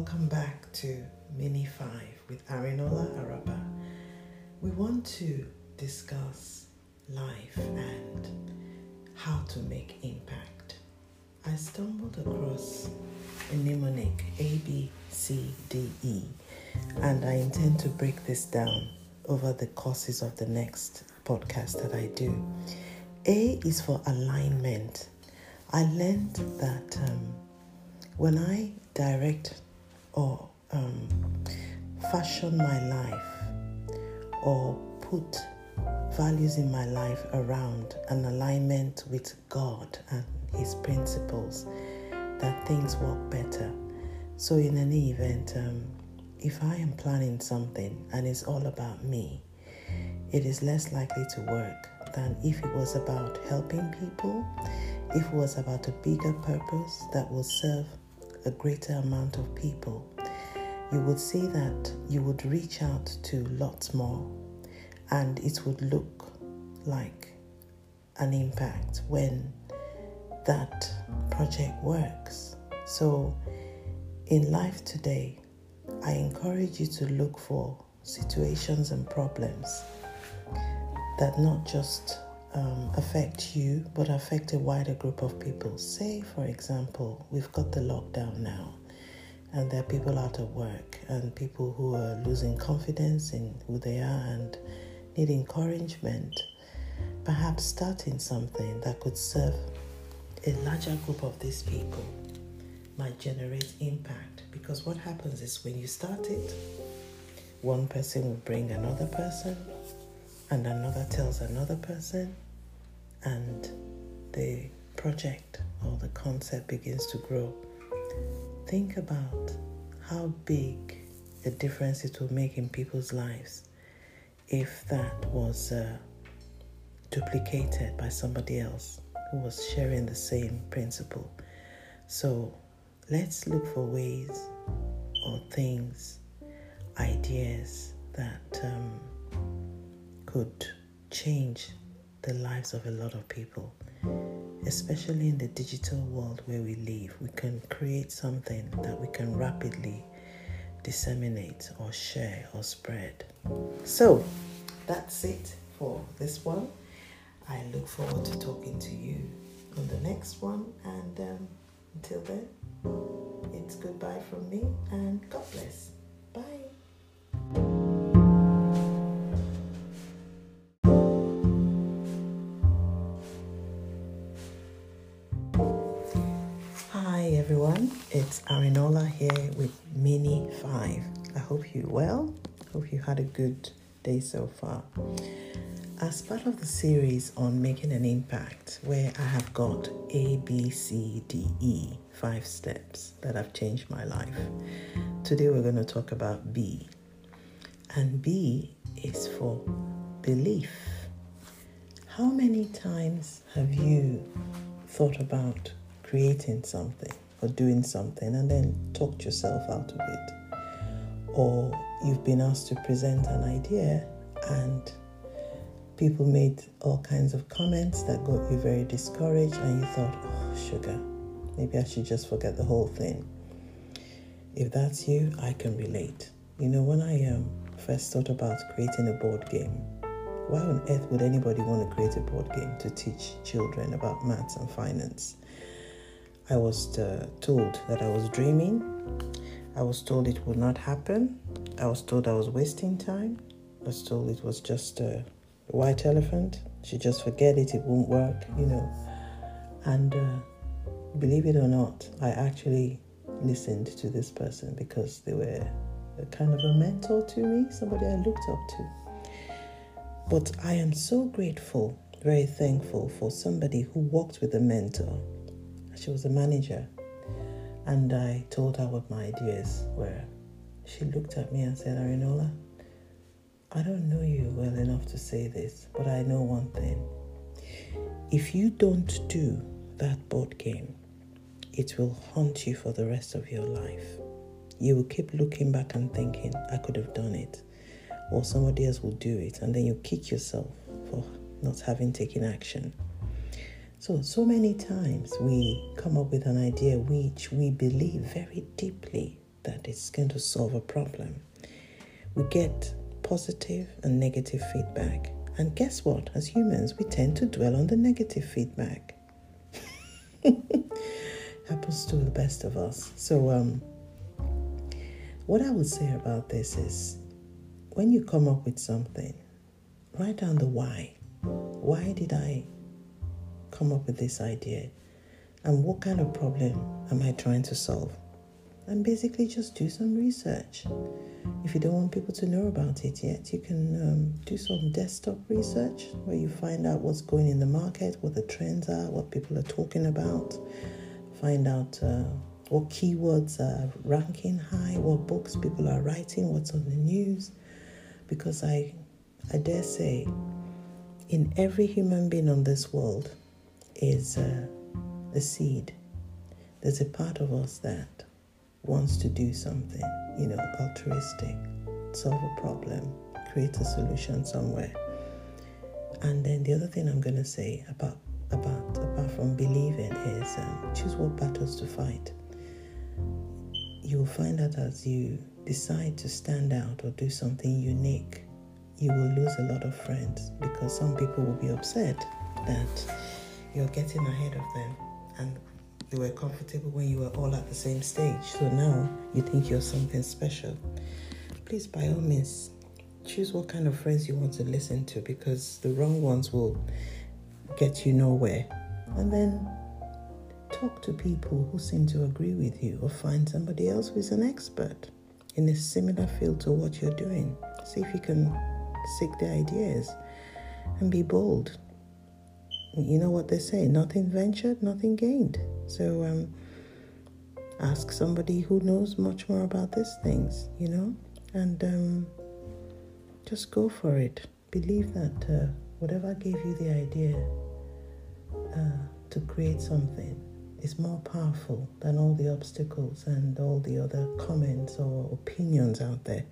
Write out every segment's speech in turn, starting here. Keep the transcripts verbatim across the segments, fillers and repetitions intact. Welcome back to Mini Five with Arinola Araba. We want to discuss life and how to make impact. I stumbled across a mnemonic A, B, C, D, E, and I intend to break this down over the courses of the next podcast that I do. A is for alignment. I learned that um, when I direct or um, fashion my life or put values in my life around an alignment with God and His principles, that things work better. So in any event, um, if I am planning something and it's all about me, it is less likely to work than if it was about helping people, if it was about a bigger purpose that will serve a greater amount of people. You would see that you would reach out to lots more, and it would look like an impact when that project works. So in life today, I encourage you to look for situations and problems that not just Um, affect you, but affect a wider group of people. Say, for example, we've got the lockdown now, and there are people out of work and people who are losing confidence in who they are and need encouragement. Perhaps starting something that could serve a larger group of these people might generate impact, because what happens is when you start it, one person will bring another person, and another tells another person, and the project or the concept begins to grow. Think about how big a difference it will make in people's lives if that was uh, duplicated by somebody else who was sharing the same principle. So let's look for ways or things, ideas that um, could change the lives of a lot of people, especially in the digital world where we live. We can create something that we can rapidly disseminate or share or spread. So that's it for this one. I look forward to talking to you on the next one, and um, until then, it's goodbye from me, and God bless. Bye. It's Arinola here with Mini Five. I hope you're well. Hope you had a good day so far. As part of the series on making an impact, where I have got A, B, C, D, E, five steps that have changed my life, today we're going to talk about B. And B is for belief. How many times have you thought about creating something or doing something and then talked yourself out of it? Or you've been asked to present an idea and people made all kinds of comments that got you very discouraged, and you thought, oh sugar, maybe I should just forget the whole thing. If that's you, I can relate. You know, when I um, first thought about creating a board game, why on earth would anybody want to create a board game to teach children about maths and finance? I was uh, told that I was dreaming. I was told it would not happen. I was told I was wasting time. I was told it was just a white elephant. You should just forget it, it won't work, you know. And uh, believe it or not, I actually listened to this person because they were a kind of a mentor to me, somebody I looked up to. But I am so grateful, very thankful for somebody who walked with a mentor. She was a manager, and I told her what my ideas were. She looked at me and said, Arinola, I don't know you well enough to say this, but I know one thing. If you don't do that board game, it will haunt you for the rest of your life. You will keep looking back and thinking, I could have done it, or somebody else will do it, and then you kick yourself for not having taken action. So, so many times we come up with an idea which we believe very deeply that it's going to solve a problem. We get positive and negative feedback. And guess what? As humans, we tend to dwell on the negative feedback. Happens to the best of us. So um, what I would say about this is, when you come up with something, write down the why. Why did I come up with this idea? And what kind of problem am I trying to solve? And basically just do some research. If you don't want people to know about it yet, you can um, do some desktop research where you find out what's going in the market, what the trends are, what people are talking about, find out uh, what keywords are ranking high, what books people are writing, what's on the news. Because I, I dare say, in every human being on this world is uh, a seed. There's a part of us that wants to do something, you know, altruistic, solve a problem, create a solution somewhere. And then the other thing I'm going to say about, about apart from believing is um, choose what battles to fight. You'll find that as you decide to stand out or do something unique, you will lose a lot of friends, because some people will be upset that you're getting ahead of them, and you were comfortable when you were all at the same stage. So now you think you're something special. Please, by all means, choose what kind of friends you want to listen to, because the wrong ones will get you nowhere. And then talk to people who seem to agree with you, or find somebody else who is an expert in a similar field to what you're doing. See if you can seek their ideas and be bold. You know what they say, nothing ventured, nothing gained. So um, ask somebody who knows much more about these things, you know, and um, just go for it. Believe that uh, whatever gave you the idea uh, to create something is more powerful than all the obstacles and all the other comments or opinions out there.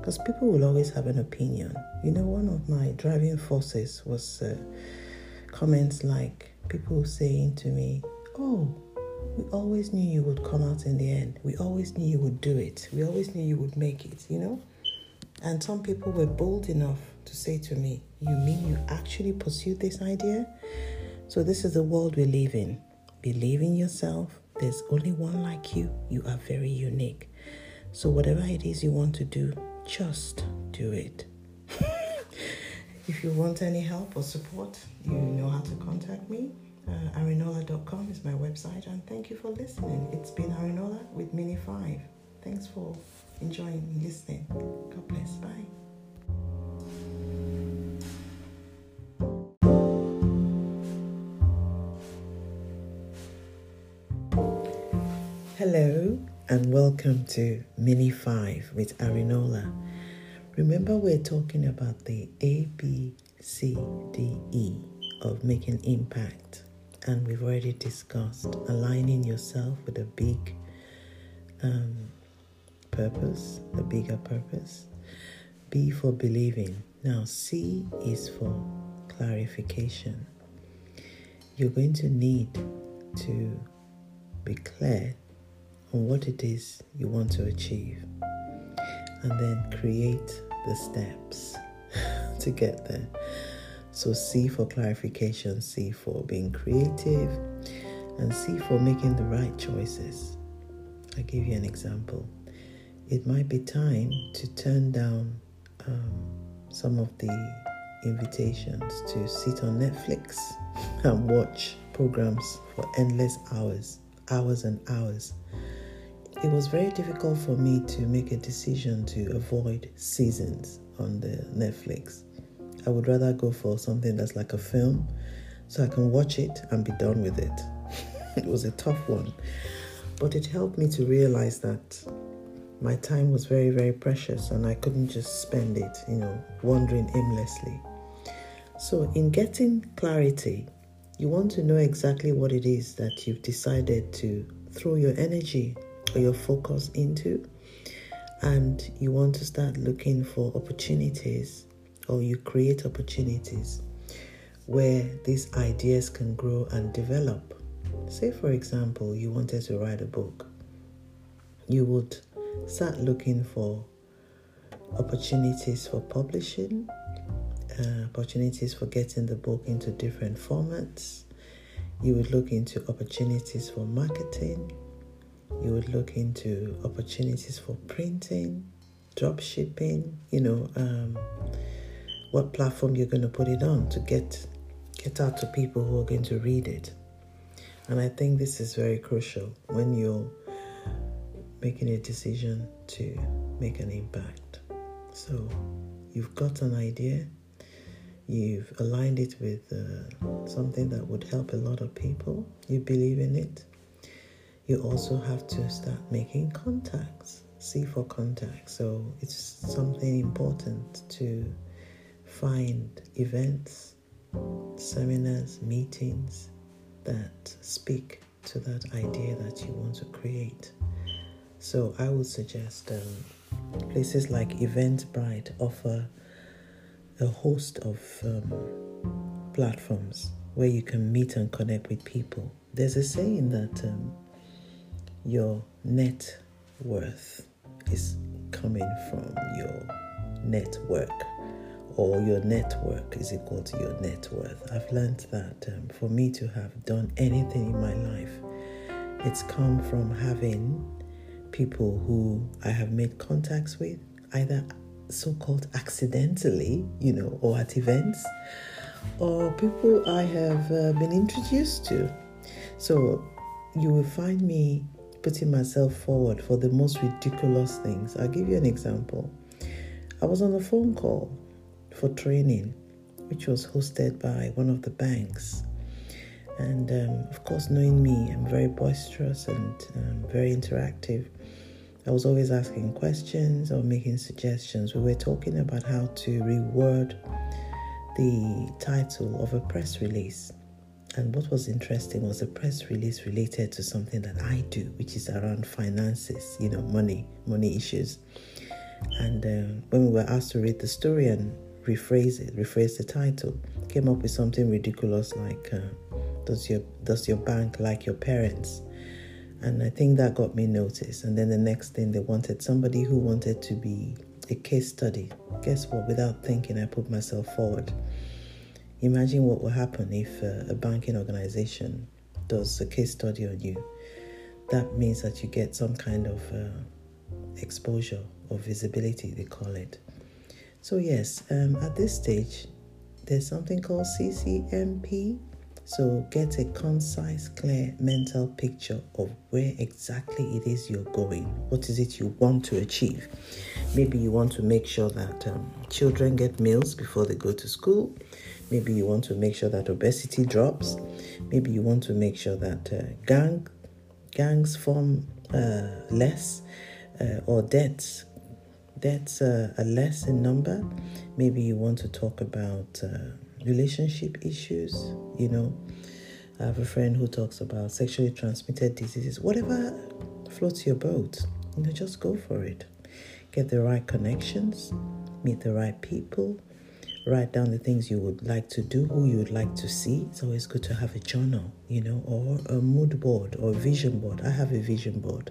Because people will always have an opinion. You know, one of my driving forces was... Uh, comments like people saying to me, oh, we always knew you would come out in the end. We always knew you would do it. We always knew you would make it, you know? And some people were bold enough to say to me, you mean you actually pursued this idea? So this is the world we live in. Believe in yourself. There's only one like you. You are very unique. So whatever it is you want to do, just do it. If you want any help or support, you know how to contact me. Uh, arinola dot com is my website, and thank you for listening. It's been Arinola with Mini Five. Thanks for enjoying listening. God bless. Bye. Hello and welcome to Mini Five with Arinola. Remember, we're talking about the A, B, C, D, E of making impact. And we've already discussed aligning yourself with a big um, purpose, a bigger purpose. B for believing. Now, C is for clarification. You're going to need to be clear on what it is you want to achieve. And then create the steps to get there. So C for clarification, C for being creative, and C for making the right choices. I'll give you an example. It might be time to turn down um, some of the invitations to sit on Netflix and watch programs for endless hours, hours and hours. It was very difficult for me to make a decision to avoid seasons on the Netflix. I would rather go for something that's like a film, so I can watch it and be done with it. It was a tough one, but it helped me to realize that my time was very, very precious, and I couldn't just spend it, you know, wandering aimlessly. So in getting clarity, you want to know exactly what it is that you've decided to throw your energy or your focus into, and you want to start looking for opportunities, or you create opportunities where these ideas can grow and develop. Say, for example, you wanted to write a book. You would start looking for opportunities for publishing, uh, opportunities for getting the book into different formats. You would look into opportunities for marketing. You would look into opportunities for printing, drop shipping, you know, um, what platform you're going to put it on to get get out to people who are going to read it. And I think this is very crucial when you're making a decision to make an impact. So you've got an idea, you've aligned it with uh, something that would help a lot of people, you believe in it. You also have to start making contacts, see for contacts. So it's something important to find events, seminars, meetings that speak to that idea that you want to create. So I would suggest um, places like Eventbrite offer a host of um, platforms where you can meet and connect with people. There's a saying that um, your net worth is coming from your network, or your network is equal to your net worth. I've learned that um, for me to have done anything in my life, it's come from having people who I have made contacts with, either so-called accidentally, you know, or at events, or people I have uh, been introduced to. So you will find me putting myself forward for the most ridiculous things. I'll give you an example. I was on a phone call for training, which was hosted by one of the banks. And um, of course, knowing me, I'm very boisterous and um, very interactive. I was always asking questions or making suggestions. We were talking about how to reword the title of a press release. And what was interesting was a press release related to something that I do, which is around finances, you know, money, money issues. And um, when we were asked to read the story and rephrase it, rephrase the title, came up with something ridiculous like, uh, does your does your bank like your parents? And I think that got me noticed. And then the next thing, they wanted somebody who wanted to be a case study. Guess what? Without thinking, I put myself forward. Imagine what will happen if uh, a banking organization does a case study on you. That means that you get some kind of uh, exposure or visibility, they call it. So yes, um, at this stage, there's something called C C M P. So get a concise, clear mental picture of where exactly it is you're going. What is it you want to achieve? Maybe you want to make sure that um, children get meals before they go to school. Maybe you want to make sure that obesity drops. Maybe you want to make sure that uh, gang, gangs form uh, less uh, or debts. That's uh, a less in number. Maybe you want to talk about uh, relationship issues, you know. I have a friend who talks about sexually transmitted diseases. Whatever floats your boat, you know, just go for it. Get the right connections, meet the right people, write down the things you would like to do, who you would like to see. It's always good to have a journal, you know, or a mood board or vision board. I have a vision board.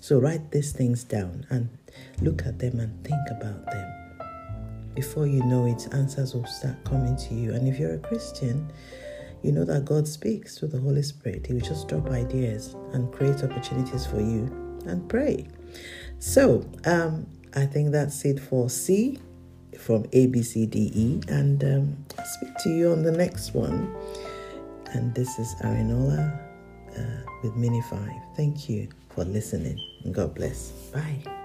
So write these things down and look at them and think about them. Before you know it, answers will start coming to you. And if you're a Christian, you know that God speaks through the Holy Spirit. He will just drop ideas and create opportunities for you, and pray. So um, I think that's it for C from A, B, C, D, E. And um, I'll speak to you on the next one. And this is Arinola uh, with Minify. Thank you for listening. God bless. Bye.